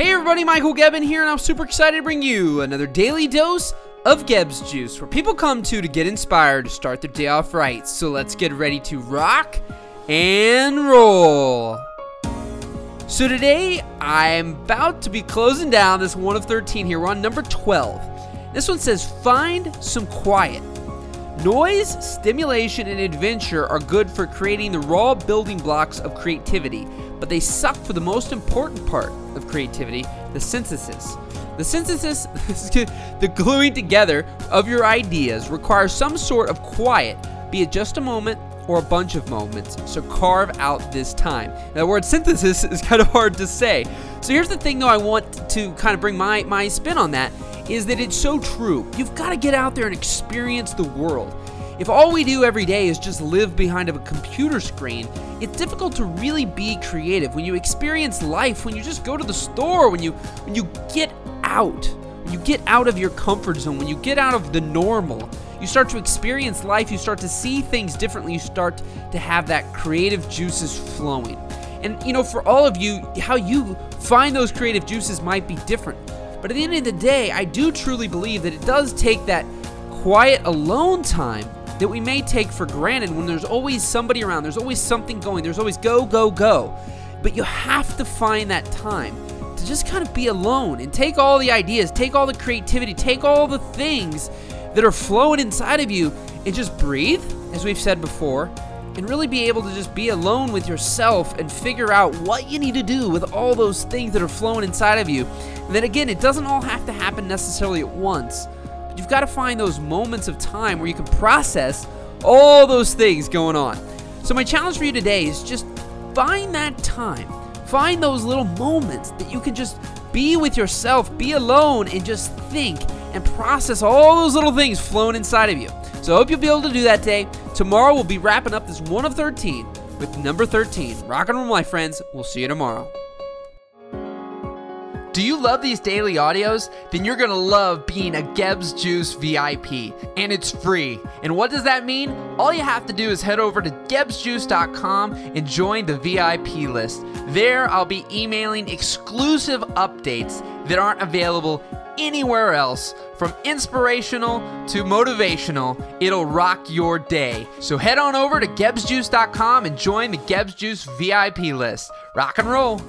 Hey everybody, Michael Gebbin here, and I'm super excited to bring you another daily dose of Gebb's Juice, where people come to get inspired to start their day off right. So let's get ready to rock and roll. So today, I'm about to be closing down this 1 of 13 here. We're on number 12. This one says, find some quiet. Noise, stimulation, and adventure are good for creating the raw building blocks of creativity, but they suck for the most important part of creativity, the synthesis. The gluing together of your ideas requires some sort of quiet, be it just a moment or a bunch of moments, so carve out this time. Now, the word synthesis is kind of hard to say. So here's the thing, though, I want to kind of bring my spin on that, is that it's so true. You've got to get out there and experience the world. If all we do every day is just live behind a computer screen, it's difficult to really be creative. When you experience life, when you just go to the store, when you get out, when you get out of your comfort zone, when you get out of the normal, you start to experience life, you start to see things differently, you start to have that creative juices flowing. And you know, for all of you, how you find those creative juices might be different. But at the end of the day, I do truly believe that it does take that quiet alone time that we may take for granted when there's always somebody around, there's always something going, there's always go, go, go. But you have to find that time to just kind of be alone and take all the ideas, take all the creativity, take all the things that are flowing inside of you and just breathe, as we've said before, and really be able to just be alone with yourself and figure out what you need to do with all those things that are flowing inside of you. And then again, it doesn't all have to happen necessarily at once, but you've got to find those moments of time where you can process all those things going on. So my challenge for you today is just find that time. Find those little moments that you can just be with yourself, be alone, and just think and process all those little things flowing inside of you. So I hope you'll be able to do that today. Tomorrow we'll be wrapping up this 1 of 13 with number 13. Rock and roll, my friends. We'll see you tomorrow. Do you love these daily audios? Then you're going to love being a Gebb's Juice VIP, and it's free. And what does that mean? All you have to do is head over to gebbsjuice.com and join the VIP list. There, I'll be emailing exclusive updates that aren't available anywhere else, from inspirational to motivational. It'll rock your day. So head on over to gebbsjuice.com and join the Gebb's Juice VIP list. Rock and roll.